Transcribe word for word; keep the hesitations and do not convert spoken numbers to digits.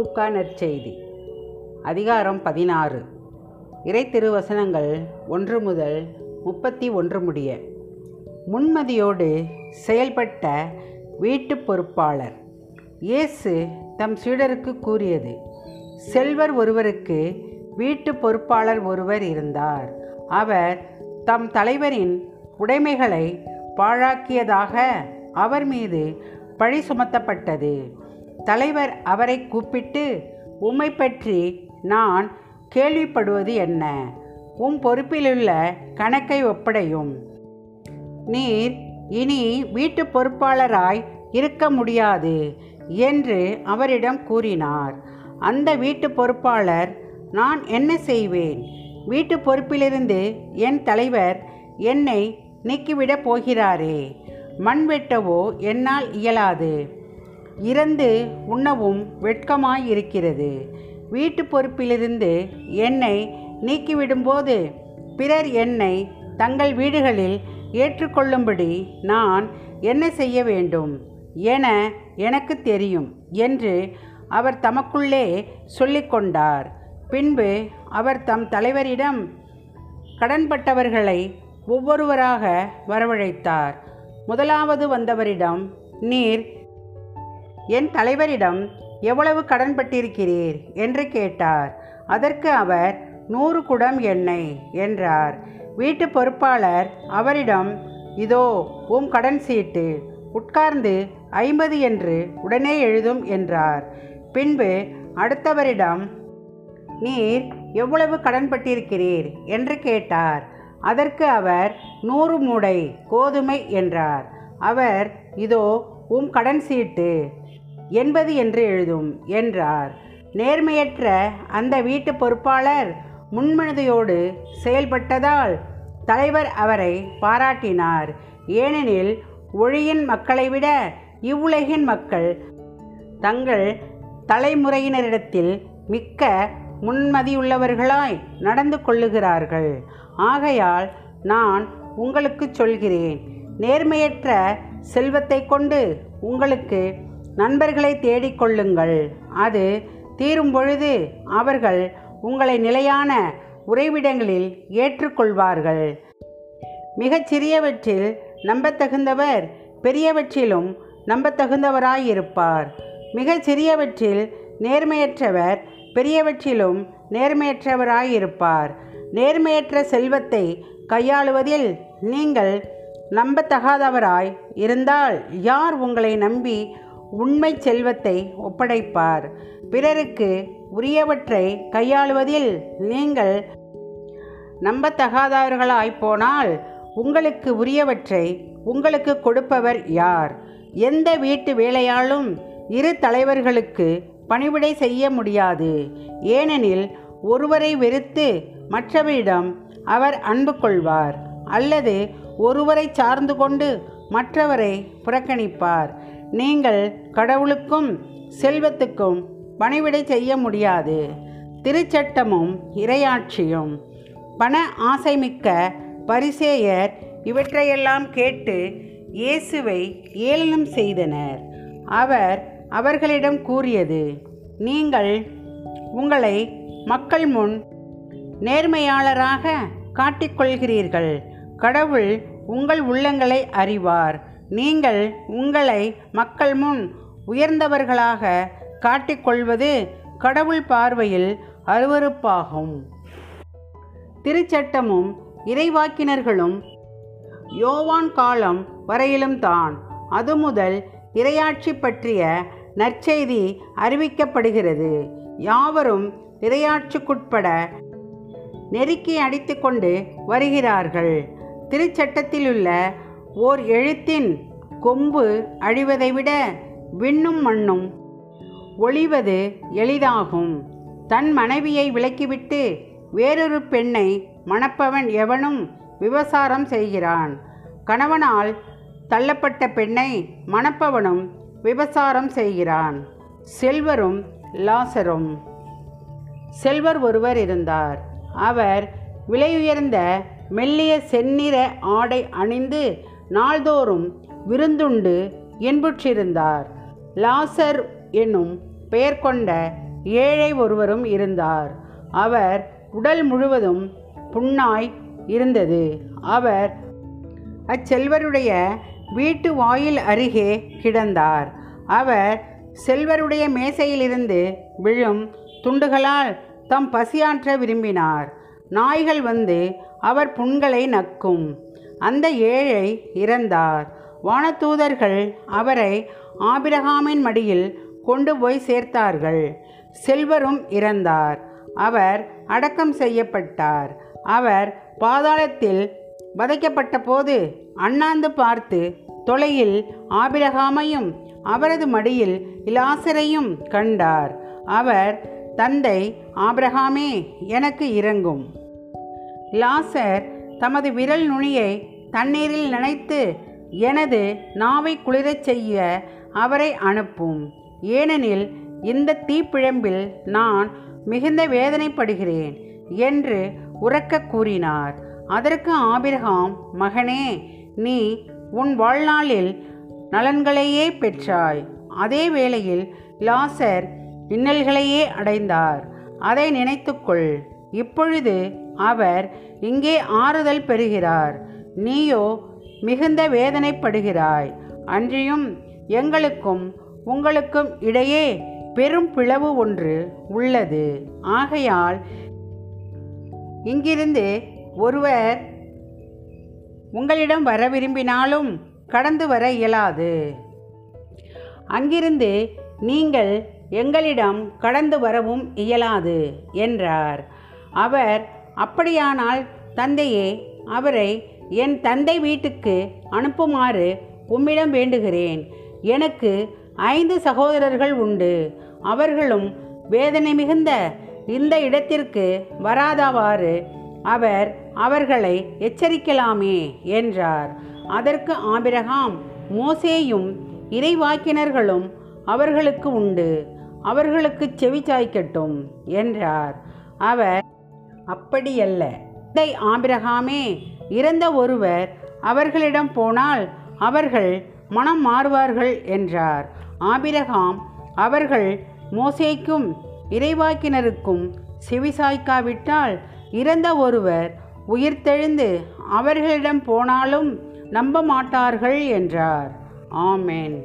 லூக்கா நற்செய்தி அதிகாரம் பதினாறு, இறை திருவசனங்கள் ஒன்று முதல் முப்பத்தி ஒன்று முடிய. முன்மதியோடு செயல்பட்ட வீட்டு பொறுப்பாளர். இயேசு தம் சீடருக்கு கூறியது: செல்வர் ஒருவருக்கு வீட்டு பொறுப்பாளர் ஒருவர் இருந்தார். அவர் தம் தலைவரின் உடைமைகளை பாழாக்கியதாக அவர் மீது பழி சுமத்தப்பட்டது. தலைவர் அவரை கூப்பிட்டு, உம்மை பற்றி நான் கேள்விப்படுவது என்ன? உம் பொறுப்பிலுள்ள கணக்கை ஒப்படையும். நீர் இனி வீட்டு பொறுப்பாளராய் இருக்க முடியாது என்று அவரிடம் கூறினார். அந்த வீட்டு பொறுப்பாளர், நான் என்ன செய்வேன்? வீட்டு பொறுப்பிலிருந்து என் தலைவர் என்னை நீக்கிவிட போகிறாரே. மண் வெட்டவோ என்னால் இயலாது. இறந்து உண்ணவும் வெட்கமாயிருக்கிறது. வீட்டு பொறுப்பிலிருந்து என்னை நீக்கிவிடும்போது பிறர் என்னை தங்கள் வீடுகளில் ஏற்றுக்கொள்ளும்படி நான் என்ன செய்ய வேண்டும் என எனக்கு தெரியும் என்று அவர் தமக்குள்ளே சொல்லிக்கொண்டார். பின்பு அவர் தம் தலைவரிடம் கடன்பட்டவர்களை ஒவ்வொருவராக வரவழைத்தார். முதலாவது வந்தவரிடம், நீர் என் தலைவரிடம் எவ்வளவு கடன்பட்டிருக்கிறீர் என்று கேட்டார். அதற்கு அவர், நூறு குடம் எண்ணெய் என்றார். வீட்டு பொறுப்பாளர் அவரிடம், இதோ உம் கடன் சீட்டு, உட்கார்ந்து ஐம்பது என்று உடனே எழுதும் என்றார். பின்பு அடுத்தவரிடம், நீர் எவ்வளவு கடன்பட்டிருக்கிறீர் என்று கேட்டார். அதற்கு அவர், நூறு மூடை கோதுமை என்றார். அவர், இதோ உம் கடன் சீட்டு, எண்பது என்று எழுதும் என்றார். நேர்மையற்ற அந்த வீட்டு பொறுப்பாளர் முன்மனதையோடு செயல்பட்டதால் தலைவர் அவரை பாராட்டினார். ஏனெனில் ஒளியின் மக்களை விட இவ்வுலகின் மக்கள் தங்கள் தலைமுறையினரிடத்தில் மிக்க முன்மதியுள்ளவர்களாய் நடந்து கொள்ளுகிறார்கள். ஆகையால் நான் உங்களுக்கு சொல்கிறேன், நேர்மையற்ற செல்வத்தை கொண்டு உங்களுக்கு நண்பர்களை தேடிக்கொள்ளுங்கள். அது தீரும் பொழுது அவர்கள் உங்களை நிலையான உறைவிடங்களில் ஏற்றுக்கொள்வார்கள். மிகச்சிறியவற்றில் நம்பத்தகுந்தவர் பெரியவற்றிலும் நம்பத்தகுந்தவராயிருப்பார். மிகச்சிறியவற்றில் நேர்மையற்றவர் பெரியவற்றிலும் நேர்மையற்றவராயிருப்பார். நேர்மையற்ற செல்வத்தை கையாளுவதில் நீங்கள் நம்பத்தகாதவராய் இருந்தால் யார் உங்களை நம்பி உண்மை செல்வத்தை ஒப்படைப்பார்? பிறருக்கு உரியவற்றை கையாளுவதில் நீங்கள் நம்பத்தகாதவர்களாய்ப்போனால் உங்களுக்கு உரியவற்றை உங்களுக்கு கொடுப்பவர் யார்? எந்த வீட்டு வேலையாலும் இரு தலைவர்களுக்கு பணிவிடை செய்ய முடியாது. ஏனெனில் ஒருவரை வெறுத்து மற்றவரிடம் அவர் அன்பு கொள்வார், அல்லது ஒருவரை சார்ந்து கொண்டு மற்றவரை புறக்கணிப்பார். நீங்கள் கடவுளுக்கும் செல்வத்துக்கும் பணிவிடை செய்ய முடியாது. திருச்சட்டமும் இறையாட்சியும். பண ஆசைமிக்க பரிசேயர் இவற்றையெல்லாம் கேட்டு இயேசுவை ஏளனம் செய்தனர். அவர் அவர்களிடம் கூறியது: நீங்கள் உங்களை மக்கள் முன் நேர்மையாளராக காட்டிக்கொள்கிறீர்கள். கடவுள் உங்கள் உள்ளங்களை அறிவார். நீங்கள் உங்களை மக்கள் முன் உயர்ந்தவர்களாக காட்டிக்கொள்வது கடவுள் பார்வையில் அருவருப்பாகும். திருச்சட்டமும் இறைவாக்கினர்களும் யோவான் காலம் வரையிலும் தான். அது முதல் இறையாட்சி பற்றிய நற்செய்தி அறிவிக்கப்படுகிறது. யாவரும் இறையாட்சிக்குட்பட நெருக்கி அடித்து கொண்டு வருகிறார்கள். திருச்சட்டத்திலுள்ள ஓர் எழுத்தின் கொம்பு அழிவதை விட விண்ணும் மண்ணும் ஒழிவது எளிதாகும். தன் மனைவியை விலக்கிவிட்டு வேறொரு பெண்ணை மணப்பவன் எவனும் விபசாரம் செய்கிறான். கணவனால் தள்ளப்பட்ட பெண்ணை மணப்பவனும் விபசாரம் செய்கிறான். செல்வரும் லாசரும். செல்வர் ஒருவர் இருந்தார். அவர் விலையுயர்ந்த மெல்லிய செந்நிற ஆடை அணிந்து நாள்தோறும் விருந்துண்டு இன்புற்றிருந்தார். லாசர் என்னும் பெயர் கொண்ட ஏழை ஒருவரும் இருந்தார். அவர் உடல் முழுவதும் புண்ணாய் இருந்தது. அவர் அச்செல்வருடைய வீட்டு வாயில் அருகே கிடந்தார். அவர் செல்வருடைய மேசையிலிருந்து விழும் துண்டுகளால் தம் பசியாற்ற விரும்பினார். நாய்கள் வந்து அவர் புண்களை நக்கும். அந்த ஏழை இறந்தார். வானதூதர்கள் அவரை ஆபிரகாமின் மடியில் கொண்டு போய் சேர்த்தார்கள். செல்வரும் இறந்தார். அவர் அடக்கம் செய்யப்பட்டார். அவர் பாதாளத்தில் வதைக்கப்பட்ட போது அண்ணாந்து பார்த்து தொலையில் ஆபிரகாமையும் அவரது மடியில் இலாசரையும் கண்டார். அவர், தந்தை ஆபிரகாமே, எனக்கு இரங்கும். லாசர் தமது விரல் நுனியை தண்ணீரில் நனைத்து எனது நாவை குளிரச் செய்ய அவரை அனுப்பும். ஏனெனில் இந்த தீப்பிழம்பில் நான் மிகுந்த வேதனைப்படுகிறேன் என்று உரக்க கூறினார். அதற்கு ஆபிரகாம், மகனே, நீ உன் வாழ்நாளில் நலன்களையே பெற்றாய், அதே வேளையில் லாசர் இன்னல்களையே அடைந்தார். அதை நினைத்துக்கொள். இப்பொழுது அவர் இங்கே ஆறுதல் பெறுகிறார், நீயோ மிகுந்த வேதனைப்படுகிறாய். அன்றியும் எங்களுக்கும் உங்களுக்கும் இடையே பெரும் பிளவு ஒன்று உள்ளது. ஆகையால் இங்கிருந்து ஒருவர் உங்களிடம் வர விரும்பினாலும் கடந்து வர இயலாது. அங்கிருந்து நீங்கள் எங்களிடம் கடந்து வரவும் இயலாது என்றார். அவர், அப்படியானால் தந்தையே, அவரை என் தந்தை வீட்டுக்கு அனுப்புமாறு உம்மிடம் வேண்டுகிறேன். எனக்கு ஐந்து சகோதரர்கள் உண்டு. அவர்களும் வேதனை மிகுந்த இந்த இடத்திற்கு வராதவாறு அவர் அவர்களை எச்சரிக்கலாமே என்றார். அதற்கு ஆபிரகாம், மோசேயும் இறைவாக்கினர்களும் அவர்களுக்கு உண்டு, அவர்களுக்கு செவி சாய்க்கட்டும் என்றார். அவர், அப்படியல்ல தந்தை ஆபிரகாமே, இறந்த ஒருவர் அவர்களிடம் போனால் அவர்கள் மனம் மாறுவார்கள் என்றார். ஆபிரகாம், அவர்கள் மோசேக்கும் இறைவாக்கினருக்கும் செவி சாய்க்காவிட்டால் இறந்த ஒருவர் உயிர்த்தெழுந்து அவர்களிடம் போனாலும் நம்ப மாட்டார்கள் என்றார். ஆமேன்.